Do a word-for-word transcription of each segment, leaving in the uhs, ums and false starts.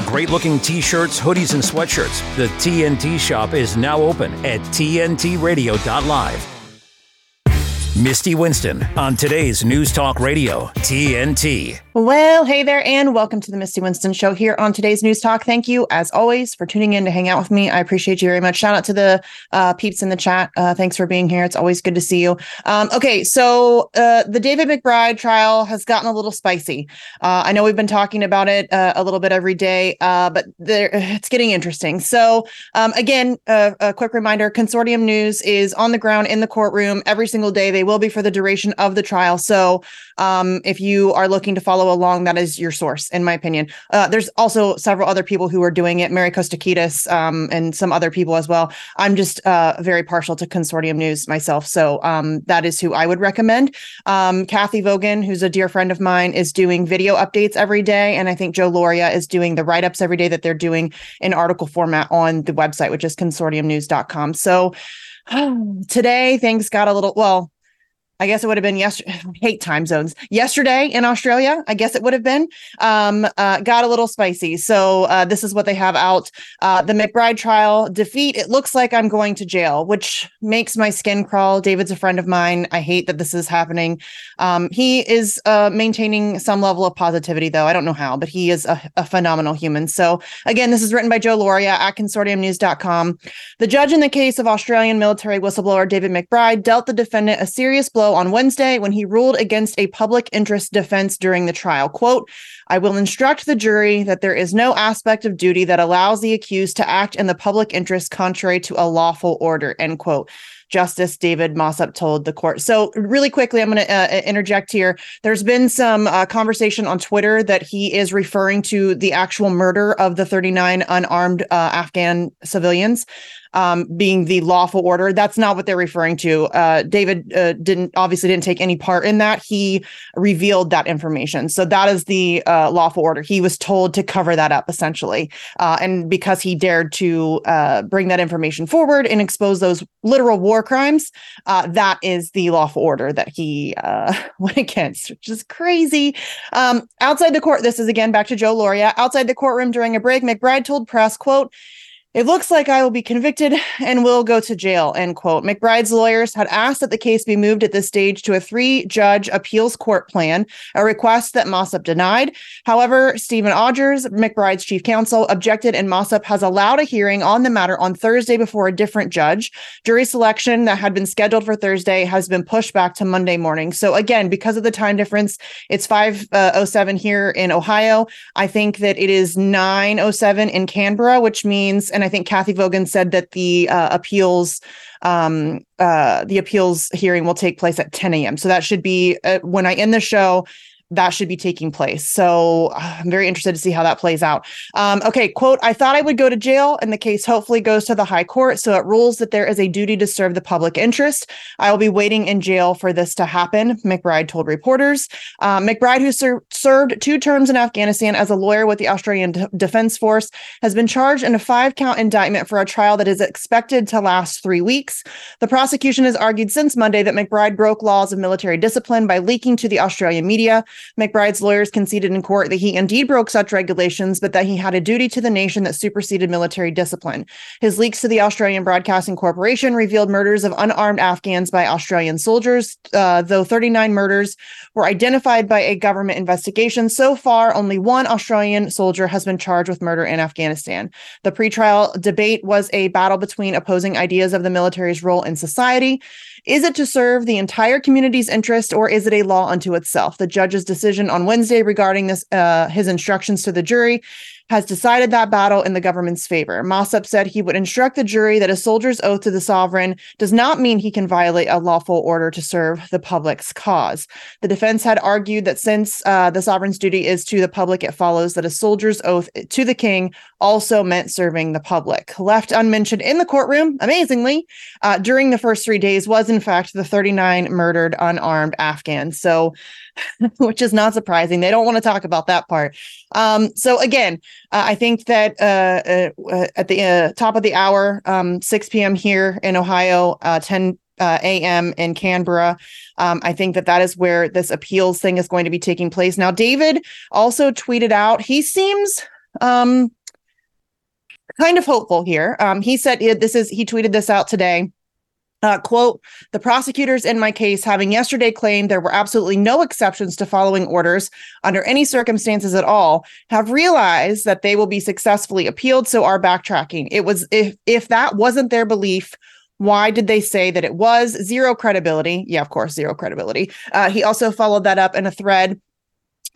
for great-looking t-shirts, hoodies, and sweatshirts. The T N T Shop is now open at T N T radio dot live. Misty Winston on today's News Talk Radio T N T. Well, hey there, and welcome to the Misty Winston Show here on today's News Talk. Thank you, as always, for tuning in to hang out with me. I appreciate you very much. Shout out to the uh, peeps in the chat. Uh, thanks for being here. It's always good to see you. Um, okay, so uh, the David McBride trial has gotten a little spicy. Uh, I know we've been talking about it uh, a little bit every day, uh, but there, it's getting interesting. So um, again, uh, a quick reminder, Consortium News is on the ground in the courtroom every single day. They will be for the duration of the trial. So um, if you are looking to follow along, that is your source, in my opinion. Uh, there's also several other people who are doing it, Mary Kostikidis um, and some other people as well. I'm just uh, very partial to Consortium News myself. So um, that is who I would recommend. Um, Kathy Vogan, who's a dear friend of mine, is doing video updates every day. And I think Joe Lauria is doing the write-ups every day that they're doing in article format on the website, which is consortium news dot com. So oh, today things got a little, well, I guess it would have been yesterday. Hate time zones. Yesterday in Australia, I guess it would have been um, uh, got a little spicy. So uh, this is what they have out: uh, the McBride trial defeat. It looks like I'm going to jail, which makes my skin crawl. David's a friend of mine. I hate that this is happening. Um, he is uh, maintaining some level of positivity, though. I don't know how, but he is a, a phenomenal human. So again, this is written by Joe Lauria at consortium news dot com. The judge in the case of Australian military whistleblower David McBride dealt the defendant a serious blow on Wednesday when he ruled against a public interest defense during the trial. Quote, I will instruct the jury that there is no aspect of duty that allows the accused to act in the public interest contrary to a lawful order, end quote. Justice David Mossop told the court. So really quickly, I'm going to uh, interject here. There's been some uh, conversation on Twitter that he is referring to the actual murder of the thirty-nine unarmed uh, Afghan civilians um, being the lawful order. That's not what they're referring to. Uh, David uh, didn't obviously didn't take any part in that. He revealed that information. So that is the uh, lawful order. He was told to cover that up, essentially. Uh, and because he dared to uh, bring that information forward and expose those literal war crimes, uh, that is the lawful order that he uh, went against, which is crazy. Um, outside the court, this is again back to Joe Lauria. Outside the courtroom during a break, McBride told press, quote, it looks like I will be convicted and will go to jail, end quote. McBride's lawyers had asked that the case be moved at this stage to a three-judge appeals court plan, a request that Mossop denied. However, Stephen Odgers, McBride's chief counsel, objected, and Mossop has allowed a hearing on the matter on Thursday before a different judge. Jury selection that had been scheduled for Thursday has been pushed back to Monday morning. So again, because of the time difference, it's five oh seven here in Ohio. I think that it is nine oh seven in Canberra, which means an I think Kathy Vogan said that the uh, appeals um, uh, the appeals hearing will take place at ten a.m. So that should be uh, when I end the show. That should be taking place. So uh, I'm very interested to see how that plays out. Um, okay, quote, I thought I would go to jail and the case hopefully goes to the high court. So it rules that there is a duty to serve the public interest. I will be waiting in jail for this to happen, McBride told reporters. Uh, McBride, who ser- served two terms in Afghanistan as a lawyer with the Australian D- Defence Force, has been charged in a five-count indictment for a trial that is expected to last three weeks. The prosecution has argued since Monday that McBride broke laws of military discipline by leaking to the Australian media. McBride's lawyers conceded in court that he indeed broke such regulations, but that he had a duty to the nation that superseded military discipline. His leaks to the Australian Broadcasting Corporation revealed murders of unarmed Afghans by Australian soldiers, uh, though thirty-nine murders were identified by a government investigation. So far, only one Australian soldier has been charged with murder in Afghanistan. The pretrial debate was a battle between opposing ideas of the military's role in society. Is it to serve the entire community's interest, or is it a law unto itself? The judge's decision on Wednesday regarding this, uh, his instructions to the jury has decided that battle in the government's favor. Mossop said he would instruct the jury that a soldier's oath to the sovereign does not mean he can violate a lawful order to serve the public's cause. The defense had argued that since uh, the sovereign's duty is to the public, it follows that a soldier's oath to the king also meant serving the public. Left unmentioned in the courtroom, amazingly, uh, during the first three days was, in fact, the thirty-nine murdered unarmed Afghans. So, which is not surprising. They don't want to talk about that part. Um, so again, uh, I think that uh, uh, at the uh, top of the hour, um, six p.m. here in Ohio, uh, ten a.m. in Canberra. Um, I think that that is where this appeals thing is going to be taking place. Now, David also tweeted out, he seems um, kind of hopeful here. Um, he said, this is, he tweeted this out today. Uh, quote, the prosecutors in my case having yesterday claimed there were absolutely no exceptions to following orders under any circumstances at all have realized that they will be successfully appealed, so are backtracking. It was if if that wasn't their belief, why did they say that it was? Zero credibility. Yeah, of course, zero credibility. Uh, he also followed that up in a thread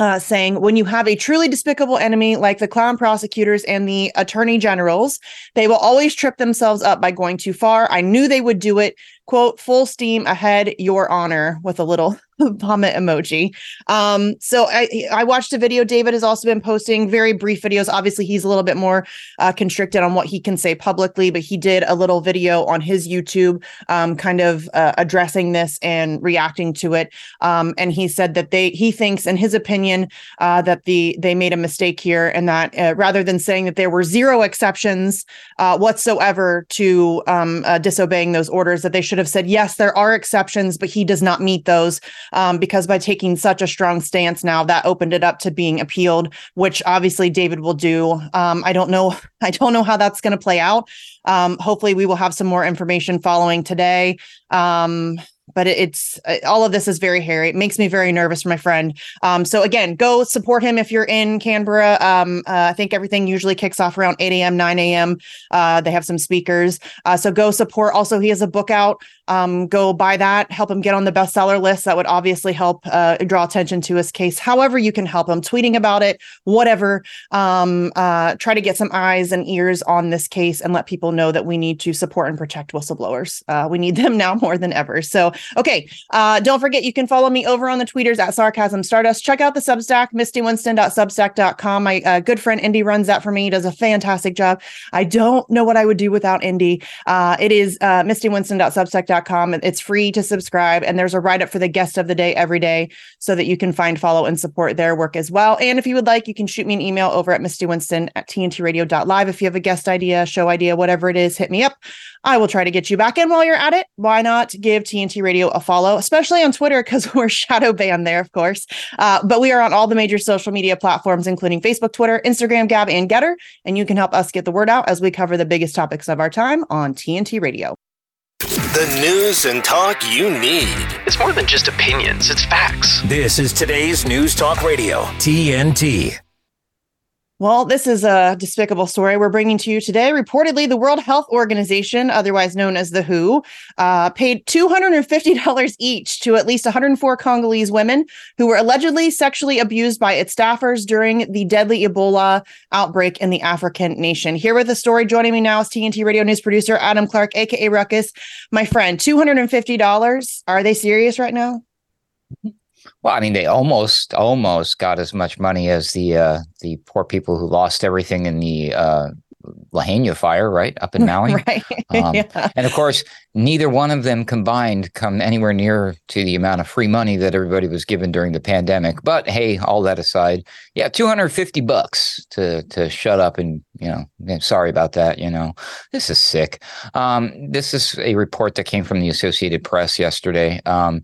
uh, saying, when you have a truly despicable enemy like the clown prosecutors and the attorney generals, they will always trip themselves up by going too far. I knew they would do it. Quote, full steam ahead, your honor, with a little vomit emoji. Um, so I, I watched a video. David has also been posting very brief videos. Obviously, he's a little bit more uh, constricted on what he can say publicly, but he did a little video on his YouTube um, kind of uh, addressing this and reacting to it. Um, and he said that they he thinks, in his opinion, uh, that the they made a mistake here, and that uh, rather than saying that there were zero exceptions uh, whatsoever to um, uh, disobeying those orders, that they should have said, yes, there are exceptions, but he does not meet those. Um, because by taking such a strong stance now, that opened it up to being appealed, which obviously David will do. Um, I don't know. I don't know how that's going to play out. Um, hopefully we will have some more information following today. Um, but it's all of this is very hairy. It makes me very nervous for my friend. Um, so again, go support him if you're in Canberra. Um, uh, I think everything usually kicks off around eight a.m., nine a.m. Uh, they have some speakers. Uh, so go support. Also, he has a book out. Um, go buy that, help him get on the bestseller list. That would obviously help uh, draw attention to his case. However you can help him, tweeting about it, whatever. Um, uh, try to get some eyes and ears on this case and let people know that we need to support and protect whistleblowers. Uh, we need them now more than ever. So, okay. Uh, don't forget, you can follow me over on the tweeters at Sarcasm Stardust. Check out the Substack, misty winston dot substack dot com. My uh, good friend Indy runs that for me. He does a fantastic job. I don't know what I would do without Indy. Uh, it is uh, misty winston dot substack dot com. It's free to subscribe, and there's a write-up for the guest of the day every day so that you can find, follow, and support their work as well. And if you would like, you can shoot me an email over at misty winston at T N T radio dot live. If you have a guest idea, show idea, whatever it is, hit me up. I will try to get you back. And while you're at it, why not give T N T Radio a follow, especially on Twitter, because we're shadow banned there, of course. Uh, but we are on all the major social media platforms, including Facebook, Twitter, Instagram, Gab, and Getter. And you can help us get the word out as we cover the biggest topics of our time on T N T Radio. The news and talk you need. It's more than just opinions, it's facts. This is today's News Talk Radio, T N T. Well, this is a despicable story we're bringing to you today. Reportedly, the World Health Organization, otherwise known as the W H O, uh, paid two hundred fifty dollars each to at least one hundred four Congolese women who were allegedly sexually abused by its staffers during the deadly Ebola outbreak in the African nation. Here with the story, joining me now is T N T Radio News producer Adam Clark, a k a. Ruckus. My friend, two hundred fifty dollars. Are they serious right now? Well, I mean, they almost, almost got as much money as the uh, the poor people who lost everything in the uh, Lahaina fire, right, up in Maui. Right. Um, yeah. And of course, neither one of them combined come anywhere near to the amount of free money that everybody was given during the pandemic. But hey, all that aside, yeah, two hundred fifty bucks to to shut up and, you know, sorry about that. You know, this is sick. Um, this is a report that came from the Associated Press yesterday. Um,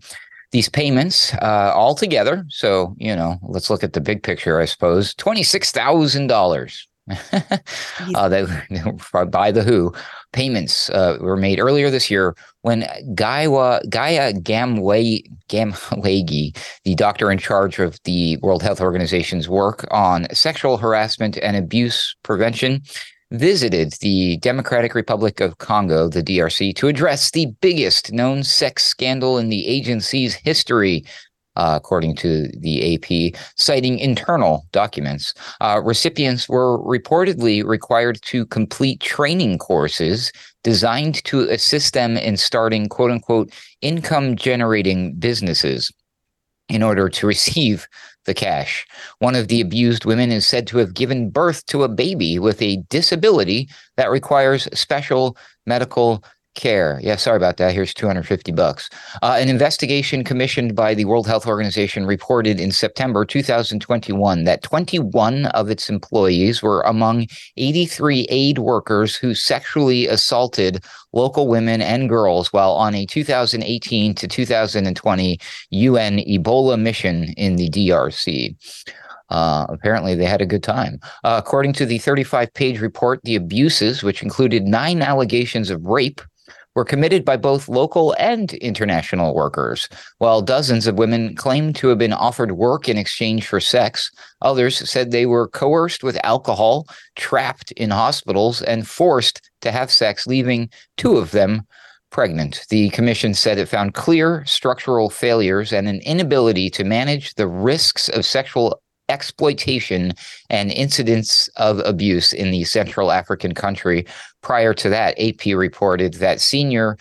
These payments uh, all together. So, you know, let's look at the big picture, I suppose. twenty-six thousand dollars uh, that, by the W H O. Payments uh, were made earlier this year when Gaia, Gaia Gamwe, Gamwegi, the doctor in charge of the World Health Organization's work on sexual harassment and abuse prevention, visited the Democratic Republic of Congo, the D R C, to address the biggest known sex scandal in the agency's history, uh, according to the A P, citing internal documents. Uh, recipients were reportedly required to complete training courses designed to assist them in starting, quote unquote, income-generating businesses in order to receive the cash. One of the abused women is said to have given birth to a baby with a disability that requires special medical care. Yeah, sorry about that. Here's two hundred fifty bucks. Uh, an investigation commissioned by the World Health Organization reported in September two thousand twenty-one that twenty-one of its employees were among eighty-three aid workers who sexually assaulted local women and girls while on a two thousand eighteen to two thousand twenty U N Ebola mission in the D R C. Uh, apparently, they had a good time. Uh, according to the thirty-five page report, the abuses, which included nine allegations of rape, were committed by both local and international workers. While dozens of women claimed to have been offered work in exchange for sex, others said they were coerced with alcohol, trapped in hospitals, and forced to have sex, leaving two of them pregnant. The commission said it found clear structural failures and an inability to manage the risks of sexual exploitation and incidents of abuse in the Central African country. Prior to that, A P reported that senior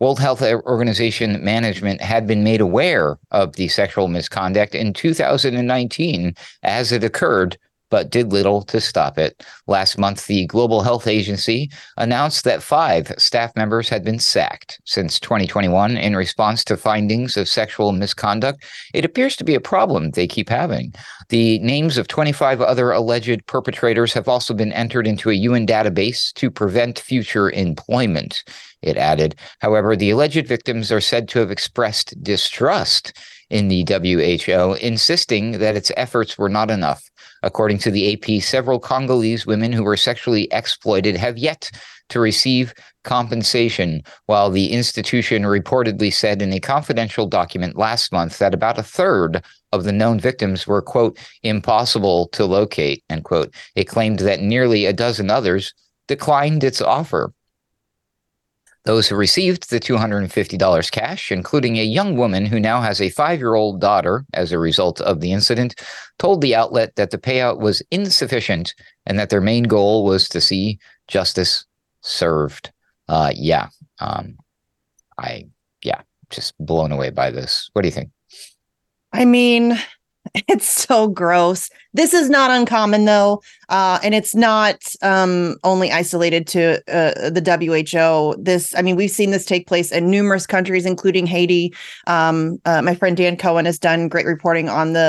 World Health Organization management had been made aware of the sexual misconduct in two thousand nineteen as it occurred, but did little to stop it. Last month, the Global Health Agency announced that five staff members had been sacked since twenty twenty-one in response to findings of sexual misconduct. It appears to be a problem they keep having. The names of twenty-five other alleged perpetrators have also been entered into a U N database to prevent future employment, it added. However, the alleged victims are said to have expressed distrust in the W H O, insisting that its efforts were not enough. According to the A P, several Congolese women who were sexually exploited have yet to receive compensation, while the institution reportedly said in a confidential document last month that about a third of the known victims were, quote, impossible to locate, end quote. It claimed that nearly a dozen others declined its offer. Those who received the two hundred fifty dollars cash, including a young woman who now has a five-year-old daughter as a result of the incident, told the outlet that the payout was insufficient and that their main goal was to see justice served. Uh, yeah, um, I, yeah, just blown away by this. What do you think? I mean, it's so gross. This is not uncommon, though, uh, and it's not um, only isolated to uh, the W H O. This, I mean, we've seen this take place in numerous countries, including Haiti. Um, uh, my friend Dan Cohen has done great reporting on the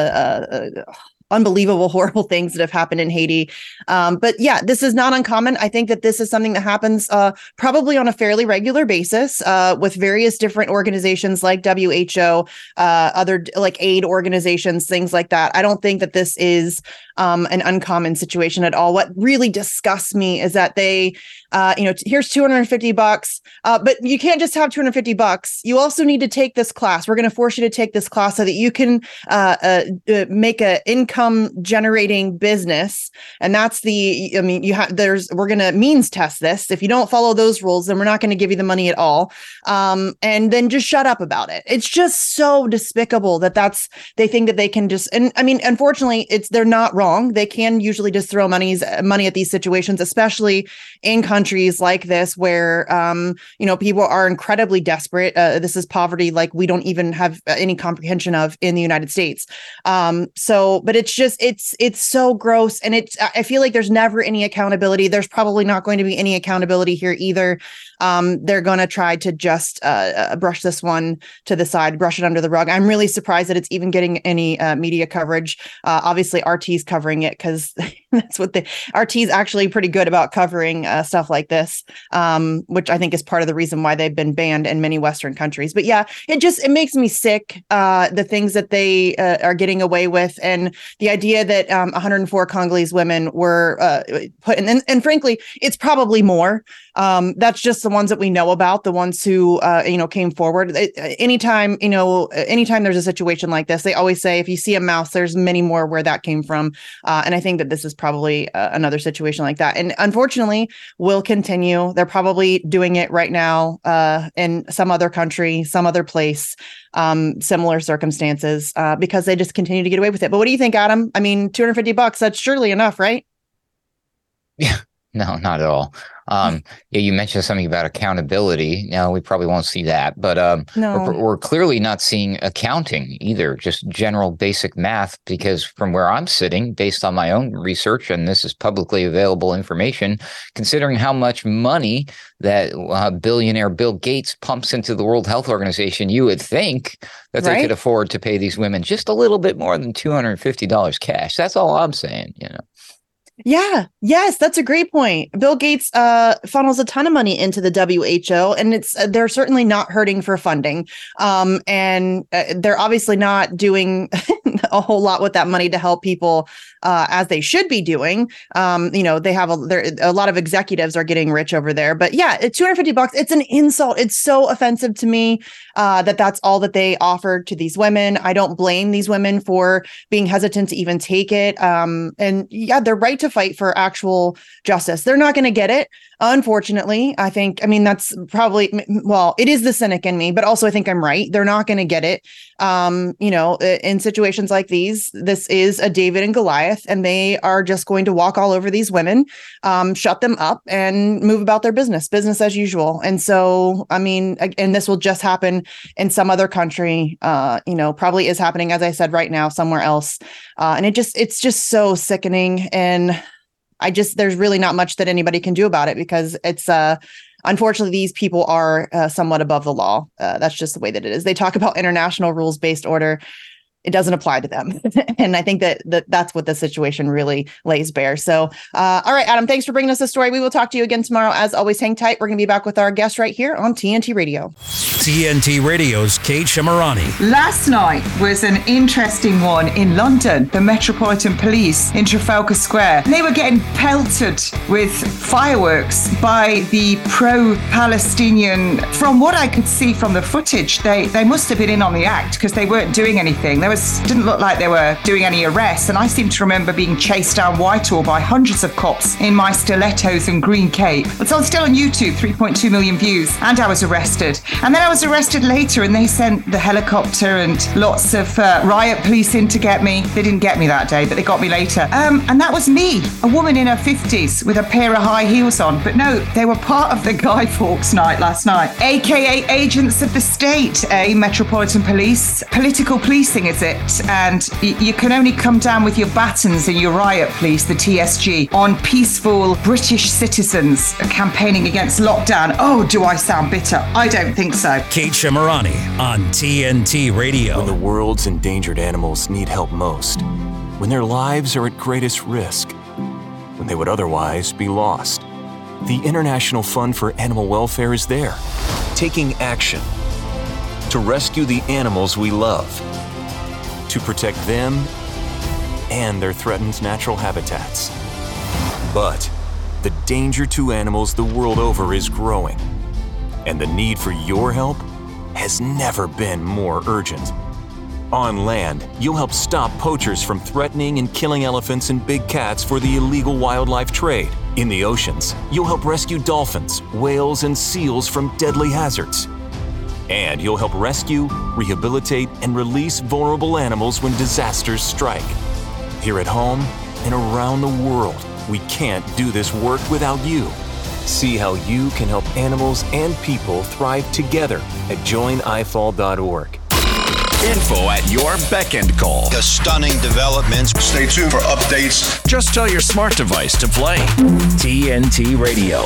uh, uh, unbelievable, horrible things that have happened in Haiti. Um, but yeah, this is not uncommon. I think that this is something that happens uh, probably on a fairly regular basis uh, with various different organizations like W H O, uh, other like aid organizations, things like that. I don't think that this is um, an uncommon situation at all. What really disgusts me is that they, uh, you know, t- here's two hundred fifty bucks, uh, but you can't just have two hundred fifty bucks. You also need to take this class. We're going to force you to take this class so that you can uh, uh, uh, make an income generating business. And that's the, I mean, you have, there's, we're going to means test this. If you don't follow those rules, then we're not going to give you the money at all. Um, and then just shut up about it. It's just so despicable that that's, they think that they can just, and I mean, unfortunately it's, they're not wrong. They can usually just throw monies, money at these situations, especially in countries like this, where, um, you know, people are incredibly desperate. Uh, this is poverty like we don't even have any comprehension of in the United States. Um, so, but it's, It's just it's it's so gross, and it's I feel like there's never any accountability. There's probably not going to be any accountability here either. Um, they're going to try to just uh, brush this one to the side, brush it under the rug. I'm really surprised that it's even getting any uh, media coverage. Uh, obviously, R T's covering it because that's what the R T's actually pretty good about covering uh, stuff like this, um, which I think is part of the reason why they've been banned in many Western countries. But yeah, it just it makes me sick. Uh, the things that they uh, are getting away with, and the idea that um, one hundred four Congolese women were uh, put in, and, and frankly, it's probably more. Um, that's just the ones that we know about, the ones who, uh, you know, came forward. Anytime, you know, anytime there's a situation like this, they always say, if you see a mouse, there's many more where that came from. Uh, and I think that this is probably uh, another situation like that. And unfortunately, will continue. They're probably doing it right now uh, in some other country, some other place, um, similar circumstances, uh, because they just continue to get away with it. But what do you think, Adam? I mean, two hundred fifty bucks, that's surely enough, right? Yeah. No, not at all. Um, yeah, you mentioned something about accountability. Now, we probably won't see that, but um, no. we're, we're clearly not seeing accounting either, just general basic math, because from where I'm sitting, based on my own research, and this is publicly available information, considering how much money that uh, billionaire Bill Gates pumps into the World Health Organization, you would think that right? They could afford to pay these women just a little bit more than two hundred fifty dollars cash. That's all I'm saying, you know. Yeah. Yes. That's a great point. Bill Gates uh, funnels a ton of money into the W H O, and it's they're certainly not hurting for funding. Um, and uh, they're obviously not doing a whole lot with that money to help people uh, as they should be doing. Um, you know, they have a, a lot of executives are getting rich over there. But yeah, two hundred fifty bucks. It's an insult. It's so offensive to me uh, that that's all that they offered to these women. I don't blame these women for being hesitant to even take it. Um, and yeah, they're right to fight for actual justice. They're not going to get it, unfortunately. I think, I mean, that's probably, well, it is the cynic in me, but also I think I'm right. They're not going to get it. Um, you know, in situations like these, this is a David and Goliath, and they are just going to walk all over these women, um, shut them up, and move about their business, business as usual. And so, I mean, and this will just happen in some other country, uh, you know, probably is happening, as I said, right now, somewhere else. Uh, and it just, it's just so sickening. And I just, there's really not much that anybody can do about it, because it's, uh, unfortunately, these people are uh, somewhat above the law. Uh, that's just the way that it is. They talk about international rules-based order. It doesn't apply to them. And I think that, that that's what the situation really lays bare. So, uh, all right, Adam, thanks for bringing us this story. We will talk to you again tomorrow. As always, hang tight. We're going to be back with our guest right here on T N T Radio. T N T Radio's Kate Shemirani. Last night was an interesting one in London. The Metropolitan Police in Trafalgar Square, they were getting pelted with fireworks by the pro-Palestinian. From what I could see from the footage, they, they must have been in on the act, because they weren't doing anything. They were didn't look like they were doing any arrests, and I seem to remember being chased down Whitehall by hundreds of cops in my stilettos and green cape. It's on still on YouTube, three point two million views, and I was arrested. And then I was arrested later, and they sent the helicopter and lots of uh, riot police in to get me. They didn't get me that day, but they got me later. Um, and that was me, a woman in her fifties with a pair of high heels on. But no, they were part of the Guy Fawkes night last night, aka agents of the state, eh? Metropolitan Police, political policing is it. And you can only come down with your batons and your riot police, the T S G, on peaceful British citizens campaigning against lockdown. Oh, do I sound bitter? I don't think so. Kate Shemirani on T N T Radio. When the world's endangered animals need help most, when their lives are at greatest risk, when they would otherwise be lost, the International Fund for Animal Welfare is there, taking action to rescue the animals we love, to protect them and their threatened natural habitats. But the danger to animals the world over is growing, and the need for your help has never been more urgent. On land, you'll help stop poachers from threatening and killing elephants and big cats for the illegal wildlife trade. In the oceans, you'll help rescue dolphins, whales, and seals from deadly hazards. And you'll help rescue, rehabilitate, and release vulnerable animals when disasters strike. Here at home and around the world, we can't do this work without you. See how you can help animals and people thrive together at join I fall dot org. Info at your beck and call. The stunning developments. Stay tuned for updates. Just tell your smart device to play T N T Radio.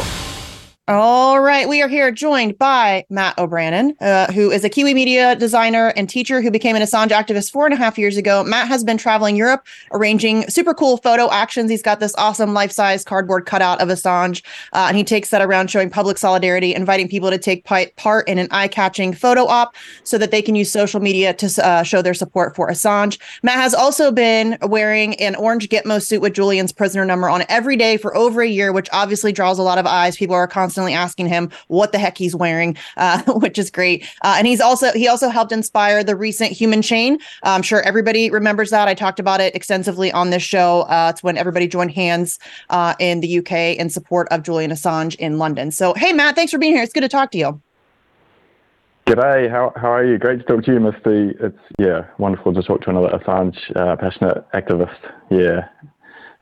All right, we are here joined by Matt Ó Branáin, uh, who is a Kiwi media designer and teacher who became an Assange activist four and a half years ago. Matt has been traveling Europe, arranging super cool photo actions. He's got this awesome life-size cardboard cutout of Assange, uh, and he takes that around showing public solidarity, inviting people to take part in an eye-catching photo op so that they can use social media to uh, show their support for Assange. Matt has also been wearing an orange Gitmo suit with Julian's prisoner number on every day for over a year, which obviously draws a lot of eyes. People are constantly asking him what the heck he's wearing, uh, which is great. Uh, and he's also he also helped inspire the recent human chain. I'm sure everybody remembers that. I talked about it extensively on this show. Uh, it's when everybody joined hands uh, in the U K in support of Julian Assange in London. So, hey, Matt, thanks for being here. It's good to talk to you. G'day. How how are you? Great to talk to you, Misty. It's, yeah, wonderful to talk to another Assange uh, passionate activist. Yeah.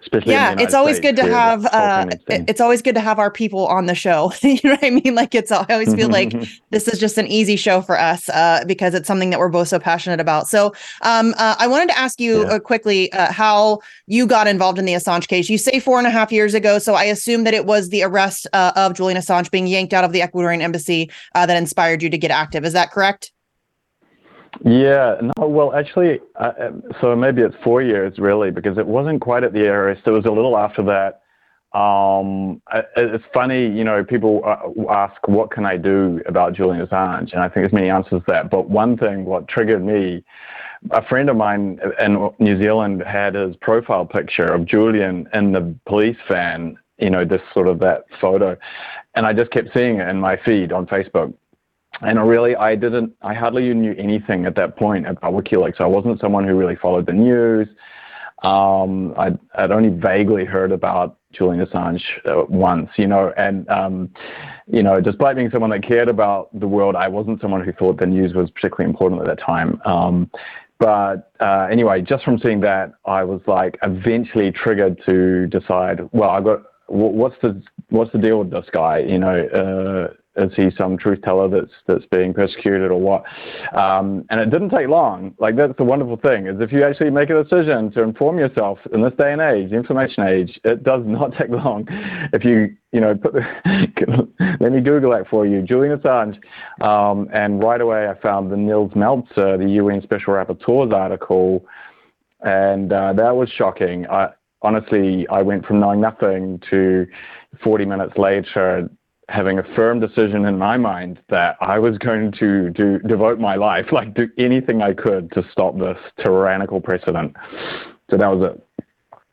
Especially yeah, it's always States, good to have. Uh, it's always good to have our people on the show. You know what I mean? Like it's. I always feel like this is just an easy show for us uh, because it's something that we're both so passionate about. So um, uh, I wanted to ask you yeah. uh, quickly uh, how you got involved in the Assange case. You say four and a half years ago, so I assume that it was the arrest uh, of Julian Assange being yanked out of the Ecuadorian embassy uh, that inspired you to get active. Is that correct? Yeah, no, well, actually, uh, so maybe it's four years, really, because it wasn't quite at the arrest. It was a little after that. Um, it's funny, you know, people ask, what can I do about Julian Assange? And I think there's many answers to that. But one thing, what triggered me, a friend of mine in New Zealand had his profile picture of Julian in the police van, you know, this sort of that photo. And I just kept seeing it in my feed on Facebook. And really, I didn't, I hardly knew anything at that point about WikiLeaks. I wasn't someone who really followed the news. Um, I'd, I'd only vaguely heard about Julian Assange uh, once, you know, and, um, you know, despite being someone that cared about the world, I wasn't someone who thought the news was particularly important at that time. Um, but uh, anyway, just from seeing that, I was like eventually triggered to decide, well, I've got, what's the, what's the deal with this guy? You know, uh, is he some truth teller that's, that's being persecuted or what? Um, and it didn't take long. Like, that's the wonderful thing, is if you actually make a decision to inform yourself in this day and age, the information age, it does not take long. If you, you know, put the, let me Google that for you, Julian Assange. Um, and right away I found the Nils Melzer, the U N Special Rapporteur's article. And uh, that was shocking. I, Honestly, I went from knowing nothing to forty minutes later having a firm decision in my mind that I was going to do, devote my life, like do anything I could to stop this tyrannical precedent. So that was it.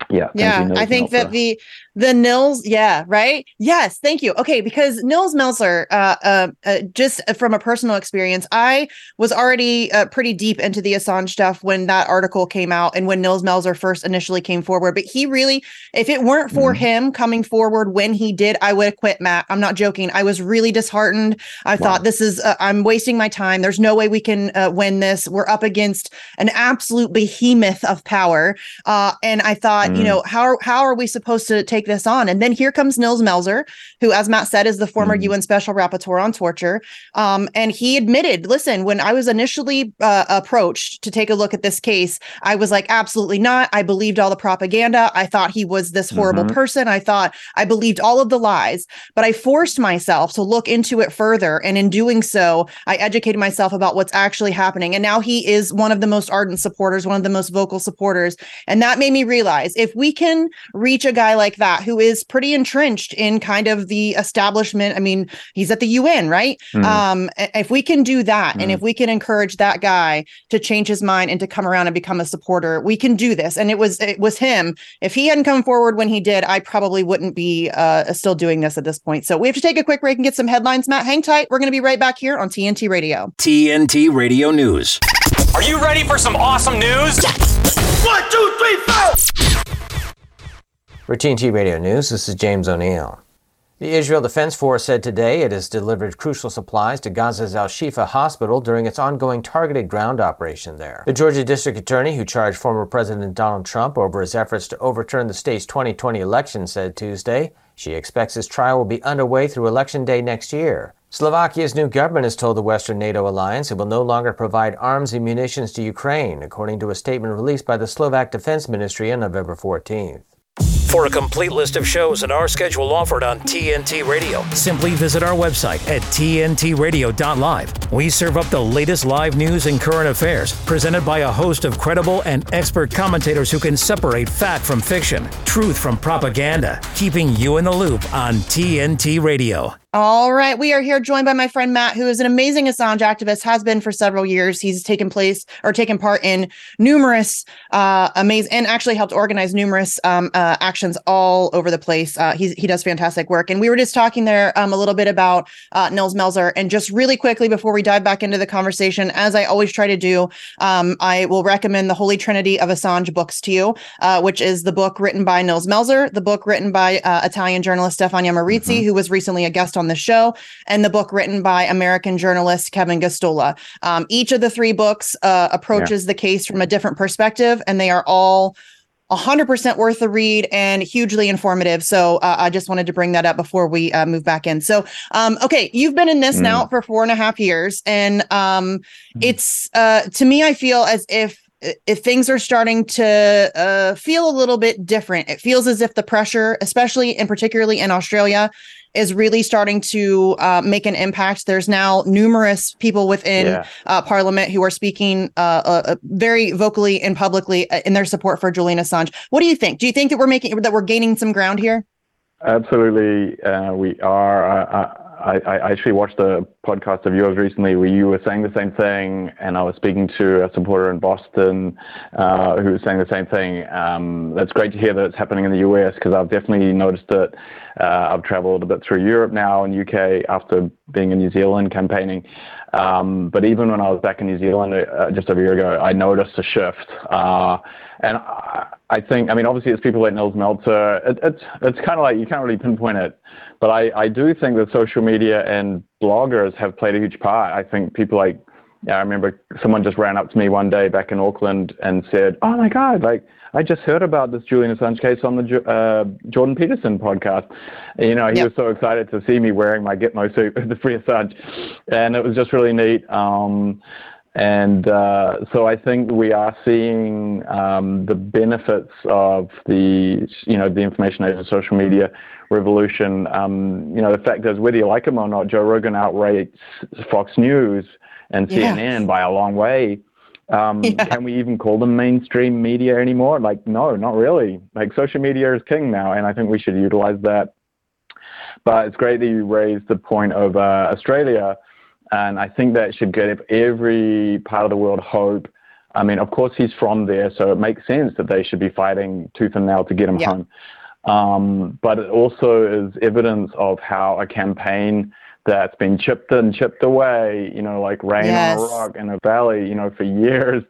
Yeah. Yeah. You, I think Melzer. that the, the Nils. Yeah. Right. Yes. Thank you. Okay. Because Nils Melzer, uh, uh, uh, just from a personal experience, I was already uh, pretty deep into the Assange stuff when that article came out and when Nils Melzer first initially came forward, but he really, if it weren't for mm. him coming forward when he did, I would have quit, Matt. I'm not joking. I was really disheartened. I wow. thought this is, uh, I'm wasting my time. There's no way we can uh, win this. We're up against an absolute behemoth of power. Uh, and I thought, mm. you know, how how are we supposed to take this on? And then here comes Nils Melzer, who, as Matt said, is the former mm. U N Special Rapporteur on Torture. Um, and he admitted, listen, when I was initially uh, approached to take a look at this case, I was like, absolutely not. I believed all the propaganda. I thought he was this horrible mm-hmm. person. I thought I believed all of the lies, but I forced myself to look into it further. And in doing so, I educated myself about what's actually happening. And now he is one of the most ardent supporters, one of the most vocal supporters. And that made me realize, if we can reach a guy like that, who is pretty entrenched in kind of the establishment, I mean, he's at the U N, right? Mm. Um, if we can do that, mm. and if we can encourage that guy to change his mind and to come around and become a supporter, we can do this. And it was it was him. If he hadn't come forward when he did, I probably wouldn't be uh, still doing this at this point. So we have to take a quick break and get some headlines. Matt, hang tight. We're going to be right back here on T N T Radio. T N T Radio News. Are you ready for some awesome news? One, two, three, four! For T N T Radio News, this is James O'Neill. The Israel Defense Force said today it has delivered crucial supplies to Gaza's Al-Shifa hospital during its ongoing targeted ground operation there. The Georgia District Attorney, who charged former President Donald Trump over his efforts to overturn the state's twenty twenty election, said Tuesday she expects his trial will be underway through Election Day next year. Slovakia's new government has told the Western NATO alliance it will no longer provide arms and munitions to Ukraine, according to a statement released by the Slovak Defense Ministry on November fourteenth. For a complete list of shows and our schedule offered on T N T Radio, simply visit our website at T N T radio dot live. We serve up the latest live news and current affairs, presented by a host of credible and expert commentators who can separate fact from fiction, truth from propaganda, keeping you in the loop on T N T Radio. All right. We are here joined by my friend Matt, who is an amazing Assange activist, has been for several years. He's taken place or taken part in numerous uh, amazing and actually helped organize numerous um, uh, actions all over the place. Uh, he's, he does fantastic work. And we were just talking there um, a little bit about uh, Nils Melzer. And just really quickly before we dive back into the conversation, as I always try to do, um, I will recommend the Holy Trinity of Assange books to you, uh, which is the book written by Nils Melzer, the book written by uh, Italian journalist Stefania Maurizi, mm-hmm. who was recently a guest on the show, and the book written by American journalist Kevin Gastola. Um, each of the three books uh, approaches yeah. the case from a different perspective, and they are all one hundred percent worth the read and hugely informative. So uh, I just wanted to bring that up before we uh, move back in. So, um, okay, you've been in this mm. now for four and a half years, and um, mm. it's, uh, to me, I feel as if if things are starting to uh, feel a little bit different. It feels as if the pressure, especially and particularly in Australia, is really starting to uh, make an impact. There's now numerous people within yeah. uh, Parliament who are speaking uh, uh, very vocally and publicly in their support for Julian Assange. What do you think? Do you think that we're making that we're gaining some ground here? Absolutely, uh, we are. I, I, I actually watched a podcast of yours recently where you were saying the same thing, and I was speaking to a supporter in Boston uh, who was saying the same thing. Um, that's great to hear that it's happening in the U S, because I've definitely noticed it. Uh, I've traveled a bit through Europe now and U K after being in New Zealand campaigning. Um, but even when I was back in New Zealand uh, just over a year ago, I noticed a shift. Uh, and I, I think, I mean, obviously it's people like Nils Melzer. It, it's it's kind of like you can't really pinpoint it. But I, I do think that social media and bloggers have played a huge part. I think people like, yeah, I remember someone just ran up to me one day back in Auckland and said, oh my God, like, I just heard about this Julian Assange case on the uh, Jordan Peterson podcast. You know, he yep. was so excited to see me wearing my Gitmo suit with the Free Assange. And it was just really neat. Um, and uh, so I think we are seeing um, the benefits of the, you know, the information age and social media revolution. Um, you know, the fact is, whether you like him or not, Joe Rogan outrates Fox News and C N N yes. by a long way. Um, yeah. Can we even call them mainstream media anymore? Like, no, not really. Like, social media is king now, and I think we should utilize that. But it's great that you raised the point of uh, Australia, and I think that should give every part of the world hope. I mean, of course, he's from there, so it makes sense that they should be fighting tooth and nail to get him yeah. home. Um, but it also is evidence of how a campaign that's been chipped and chipped away, you know, like rain yes. on a rock in a valley, you know, for years.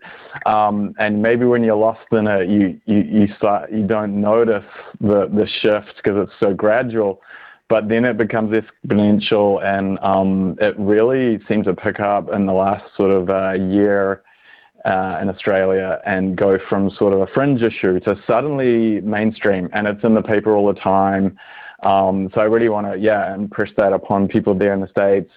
Um, and maybe when you're lost in it, you, you, you start, you don't notice the, the shift because it's so gradual, but then it becomes exponential. And um, it really seems to pick up in the last sort of uh, year uh, in Australia and go from sort of a fringe issue to suddenly mainstream. And it's in the paper all the time. Um, so I really want to, yeah, impress that upon people there in the States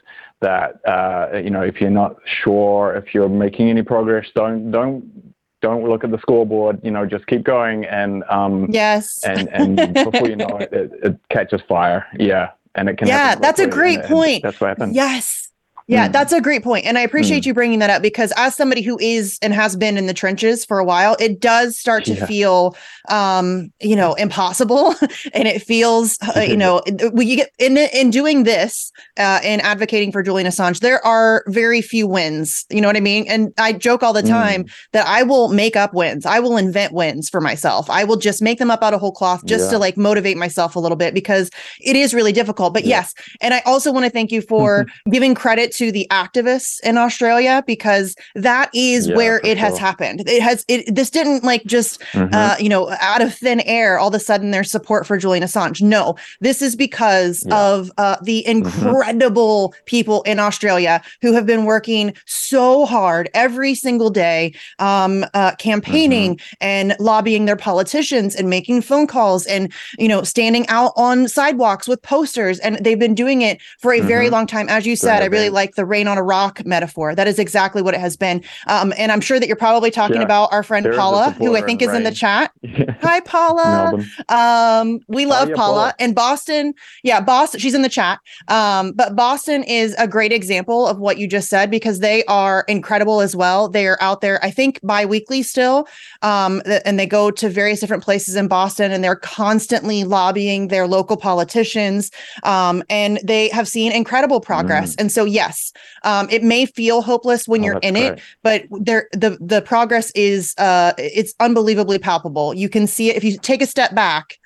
that, uh, you know, if you're not sure, if you're making any progress, don't, don't, don't look at the scoreboard, you know, just keep going. And, um, yes. and, and before you know it, it, it catches fire. Yeah. And it can, yeah, that's a great point. That's what happens. Yes. Yeah, that's a great point. And I appreciate mm. you bringing that up, because as somebody who is and has been in the trenches for a while, it does start to yeah. feel, um, you know, impossible. And it feels, uh, you know, when you get in in doing this uh, and advocating for Julian Assange, there are very few wins. You know what I mean? And I joke all the time mm. that I will make up wins. I will invent wins for myself. I will just make them up out of whole cloth just yeah. to like motivate myself a little bit, because it is really difficult. But yeah. yes. And I also want to thank you for giving credit to to the activists in Australia, because that is yeah, where it sure. has happened. It has, it, this didn't like just, mm-hmm. uh, you know, out of thin air, all of a sudden there's support for Julian Assange. No, this is because yeah. of uh, the incredible mm-hmm. people in Australia who have been working so hard every single day, um, uh, campaigning mm-hmm. and lobbying their politicians and making phone calls and, you know, standing out on sidewalks with posters. And they've been doing it for a mm-hmm. very long time. As you said, I really like the rain on a rock metaphor. That is exactly what it has been. Um, and I'm sure that you're probably talking yeah. about our friend there Paula, who I think is rain. in the chat. Yeah. Hi, Paula. Um, we love Hiya, Paula. Paula. And Boston, yeah, Boston, she's in the chat. Um, but Boston is a great example of what you just said, because they are incredible as well. They are out there, I think, bi-weekly still. Um, and they go to various different places in Boston, and they're constantly lobbying their local politicians. Um, and they have seen incredible progress. Mm. And so, yes, Um, it may feel hopeless when oh, you're in great. it, but there the the progress is uh, it's unbelievably palpable. You can see it if you take a step back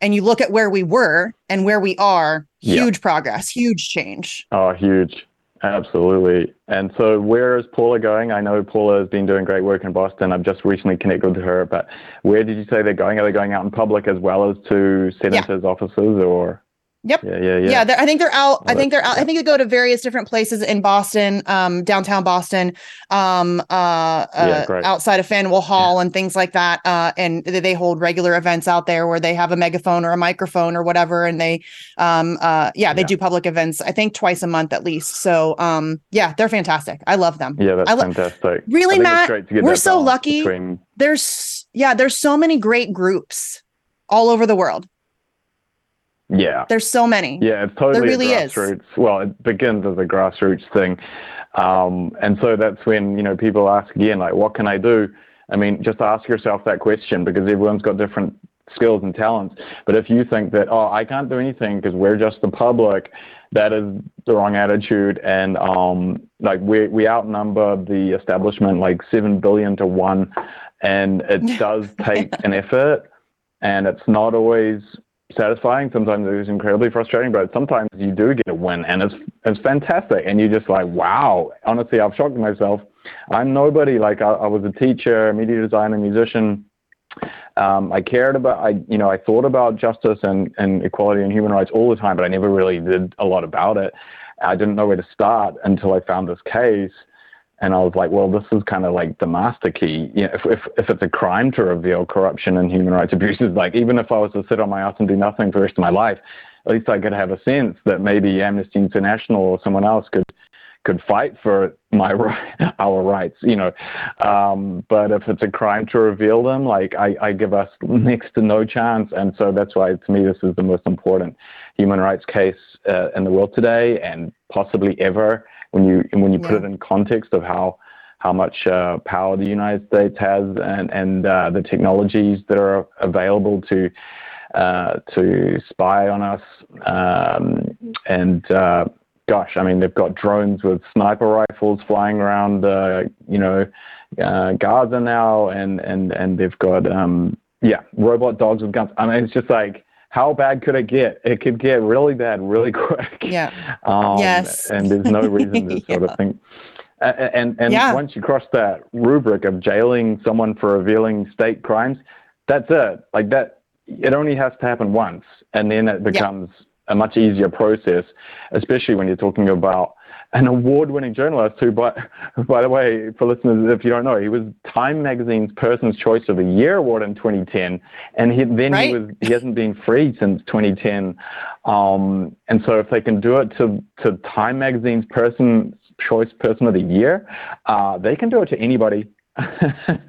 and you look at where we were and where we are. Huge yeah. progress, huge change. Oh, huge, absolutely. And so, where is Paula going? I know Paula has been doing great work in Boston. I've just recently connected with her. But where did you say they're going? Are they going out in public as well as to senators' yeah. offices, or? Yep. Yeah, yeah, yeah. yeah I think they're out. I think they're out. I think they go to various different places in Boston, um, downtown Boston, um, uh, uh, yeah, outside of Faneuil Hall yeah. and things like that. Uh, and they hold regular events out there where they have a megaphone or a microphone or whatever. And they, um, uh, yeah, they yeah. do public events, I think twice a month at least. So, um, yeah, they're fantastic. I love them. Yeah, that's I lo- fantastic. Really, Matt, we're so lucky. Between... There's, yeah, there's so many great groups all over the world. Yeah. There's so many. Yeah, it's totally there really a grassroots. Is. Well, it begins as a grassroots thing. Um, and so that's when, you know, people ask again, like, what can I do? I mean, just ask yourself that question because everyone's got different skills and talents. But if you think that, oh, I can't do anything because we're just the public, that is the wrong attitude. And um, like we we outnumber the establishment like seven billion to one. And it does take an effort and it's not always satisfying. Sometimes it was incredibly frustrating, but sometimes you do get a win and it's it's fantastic and you're just like, wow, honestly, I've shocked myself. I'm nobody. Like I, I was a teacher, media designer, musician. Um, I cared about, I you know, I thought about justice and, and equality and human rights all the time, but I never really did a lot about it. I didn't know where to start until I found this case. And I was like, well, this is kind of like the master key. You know, if, if if it's a crime to reveal corruption and human rights abuses, like even if I was to sit on my ass and do nothing for the rest of my life, at least I could have a sense that maybe Amnesty International or someone else could could fight for my our rights, you know. Um, but if it's a crime to reveal them, like I, I give us next to no chance. And so that's why, to me, this is the most important human rights case uh, in the world today and possibly ever. When you when you put yeah. it in context of how how much uh, power the United States has and and uh, the technologies that are available to uh, to spy on us um, and uh, gosh, I mean they've got drones with sniper rifles flying around uh, you know uh, Gaza now and and and they've got um, yeah robot dogs with guns. I mean it's just like. How bad could it get? It could get really bad really quick. Yeah. Um, yes. And there's no reason to sort yeah. of think. And and, and yeah. once you cross that rubric of jailing someone for revealing state crimes, that's it. Like that, it only has to happen once, and then it becomes yeah. a much easier process, especially when you're talking about an award-winning journalist who, by, by the way, for listeners, if you don't know, he was Time Magazine's Person's Choice of the Year award in twenty ten, and he, then right? he was he hasn't been free since twenty ten. Um, and so, if they can do it to to Time Magazine's Person's Choice Person of the Year, uh, they can do it to anybody.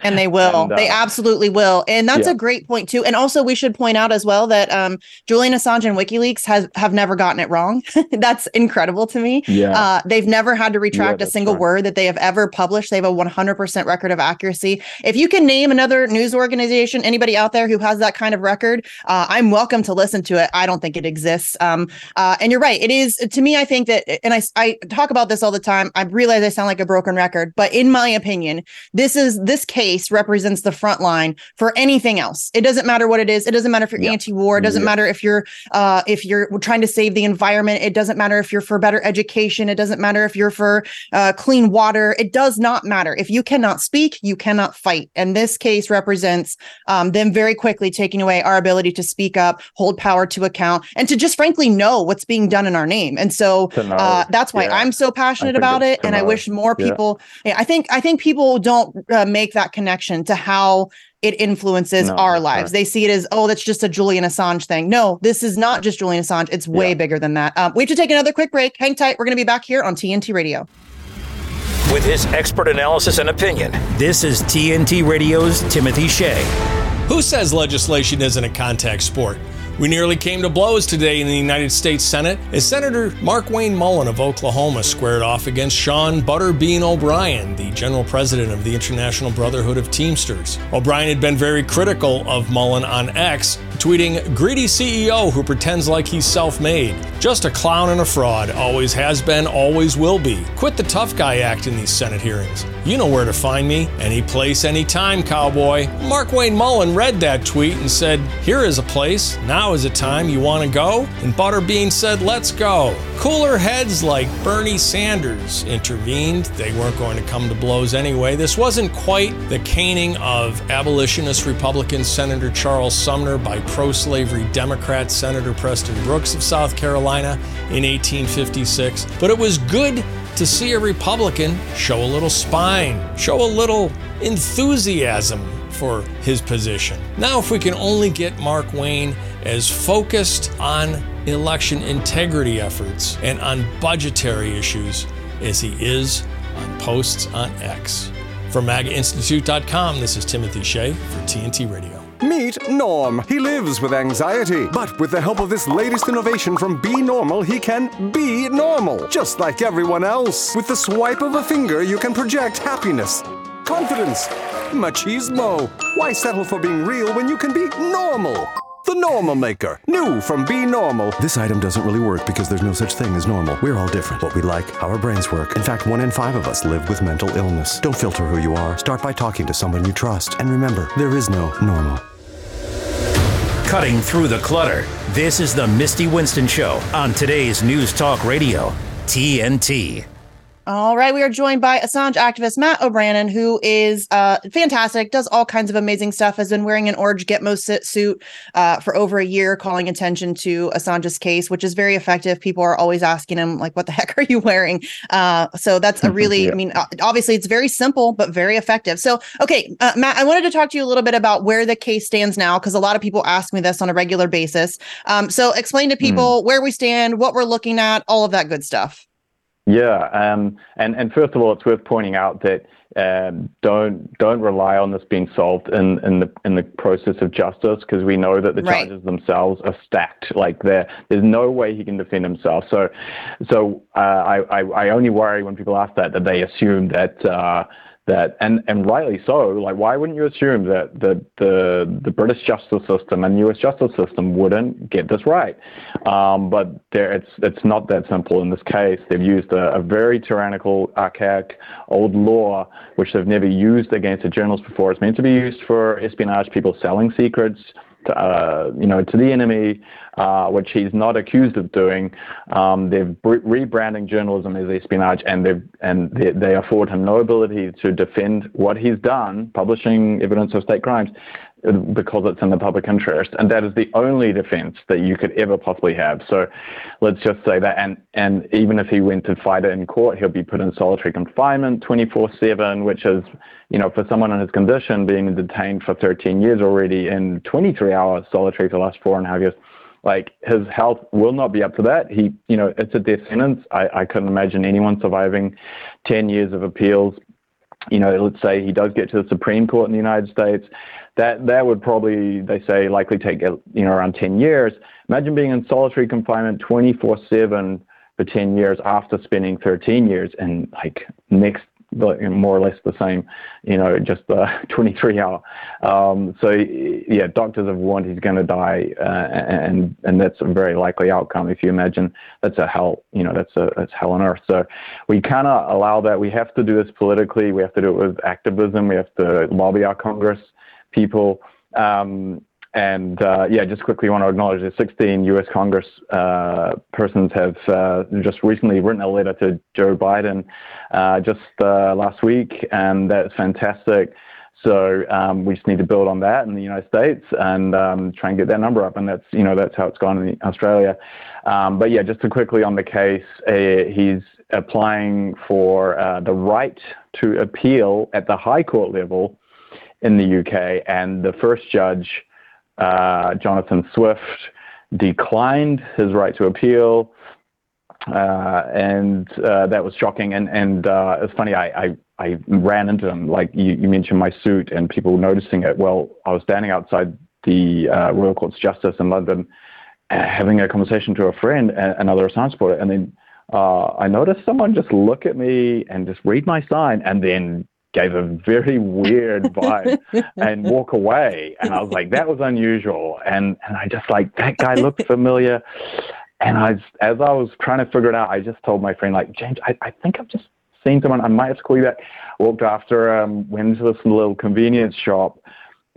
and they will and, uh, they absolutely will and that's yeah. a great point too. And also we should point out as well that um Julian Assange and WikiLeaks has have never gotten it wrong. That's incredible to me. yeah. Uh they've never had to retract yeah, a single right. word that they have ever published. They have a one hundred percent record of accuracy. If you can name another news organization, anybody out there who has that kind of record, uh I'm welcome to listen to it. I don't think it exists. Um uh and you're right, it is to me. I think that, and I, I talk about this all the time, I realize I sound like a broken record, but in my opinion this is Is, this case represents the front line for anything else. It doesn't matter what it is. It doesn't matter if you're yeah. anti-war. It doesn't yeah. matter if you're uh, if you're trying to save the environment. It doesn't matter if you're for better education. It doesn't matter if you're for uh, clean water. It does not matter. If you cannot speak, you cannot fight. And this case represents um, them very quickly taking away our ability to speak up, hold power to account, and to just frankly know what's being done in our name. And so uh, that's why yeah. I'm so passionate about it. Tomorrow. And I wish more people. Yeah. Yeah, I think I think people don't. Uh, make that connection to how it influences no, our lives. Right. They see it as, oh, that's just a Julian Assange thing. No, this is not just Julian Assange. It's way yeah. bigger than that. Um, we have to take another quick break. Hang tight. We're going to be back here on T N T Radio. With his expert analysis and opinion, this is T N T Radio's Timothy Shea. Who says legislation isn't a contact sport? We nearly came to blows today in the United States Senate as Senator Mark Wayne Mullen of Oklahoma squared off against Sean Butterbean O'Brien, the general president of the International Brotherhood of Teamsters. O'Brien had been very critical of Mullen on X, tweeting, "Greedy C E O who pretends like he's self-made. Just a clown and a fraud. Always has been, always will be. Quit the tough guy act in these Senate hearings. You know where to find me. Any place, any time, cowboy." Mark Wayne Mullen read that tweet and said, "Here is a place. Now is a time you want to go?" And Butterbean said, "Let's go." Cooler heads like Bernie Sanders intervened. They weren't going to come to blows anyway. This wasn't quite the caning of abolitionist Republican Senator Charles Sumner by pro-slavery Democrat Senator Preston Brooks of South Carolina in eighteen fifty-six, but it was good to see a Republican show a little spine, show a little enthusiasm for his position. Now, if we can only get Mark Wain as focused on election integrity efforts and on budgetary issues as he is on posts on X. From MAGA Institute dot com, this is Timothy Shea for T N T Radio. Meet Norm. He lives with anxiety, but with the help of this latest innovation from Be Normal, he can be normal, just like everyone else. With the swipe of a finger, you can project happiness, confidence, machismo. Why settle for being real when you can be normal? The Normal Maker, new from Be Normal. This item doesn't really work because there's no such thing as normal. We're all different. What we like, how our brains work. In fact, one in five of us live with mental illness. Don't filter who you are. Start by talking to someone you trust. And remember, there is no normal. Cutting through the clutter. This is the Misty Winston Show on today's News Talk Radio, T N T. All right, we are joined by Assange activist Matt Ó Branáin, who is uh, fantastic, does all kinds of amazing stuff, has been wearing an orange Gitmo suit uh, for over a year, calling attention to Assange's case, which is very effective. People are always asking him, like, what the heck are you wearing? Uh, so that's a really, yeah. I mean, obviously it's very simple, but very effective. So, okay, uh, Matt, I wanted to talk to you a little bit about where the case stands now, because a lot of people ask me this on a regular basis. Um, so explain to people mm. where we stand, what we're looking at, all of that good stuff. Yeah, um, and, and first of all, it's worth pointing out that um, don't don't rely on this being solved in, in the in the process of justice, because we know that the right. charges themselves are stacked. Like there, there's no way he can defend himself. So, so uh, I, I I only worry when people ask that that they assume that. Uh, That and, and rightly so. Like, why wouldn't you assume that the the the British justice system and U S justice system wouldn't get this right? Um, but there, it's it's not that simple in this case. They've used a, a very tyrannical, archaic, old law which they've never used against a journalist before. It's meant to be used for espionage, people selling secrets to, uh, you know, to the enemy, uh, which he's not accused of doing. Um, they're re- rebranding journalism as espionage, and they and they, they afford him no ability to defend what he's done, publishing evidence of state crimes, because it's in the public interest, and that is the only defense that you could ever possibly have. So let's just say that, and and even if he went to fight it in court, he'll be put in solitary confinement twenty-four seven, which is, you know, for someone in his condition, being detained for thirteen years already in twenty-three hours solitary for the last four and a half years, like, his health will not be up to that. He, you know, it's a death sentence. I, I couldn't imagine anyone surviving ten years of appeals. You know, let's say he does get to the Supreme Court in the United States, that that would probably, they say, likely take, you know, around ten years. Imagine being in solitary confinement twenty-four seven for ten years after spending thirteen years in, like, next, more or less the same, you know, just the twenty-three hour. Um, so, yeah, doctors have warned he's going to die, uh, and and that's a very likely outcome. If you imagine, that's a hell, you know, that's a that's hell on earth. So we cannot allow that. We have to do this politically. We have to do it with activism. We have to lobby our Congress people. Um, And uh, yeah, just quickly want to acknowledge that sixteen U S Congress uh, persons have uh, just recently written a letter to Joe Biden uh, just uh, last week, and that's fantastic. So um, we just need to build on that in the United States and um, try and get that number up. And that's, you know, that's how it's gone in Australia. Um, but yeah, just to quickly on the case, uh, he's applying for uh, the right to appeal at the High Court level in the U K, and the first judge, Uh, Jonathan Swift, declined his right to appeal, uh, and uh, that was shocking. And and uh, it's funny, I, I, I ran into him, like you, you mentioned my suit and people noticing it. Well, I was standing outside the uh, Royal Courts of Justice in London, uh, having a conversation to a friend, uh, another Assange supporter, and then uh, I noticed someone just look at me and just read my sign, and then gave a very weird vibe and walk away. And I was like, that was unusual. And and I just like, that guy looked familiar. And I, as I was trying to figure it out, I just told my friend, like, James, I, I think I've just seen someone. I might have to call you back. Walked after him, um, went into this little convenience shop,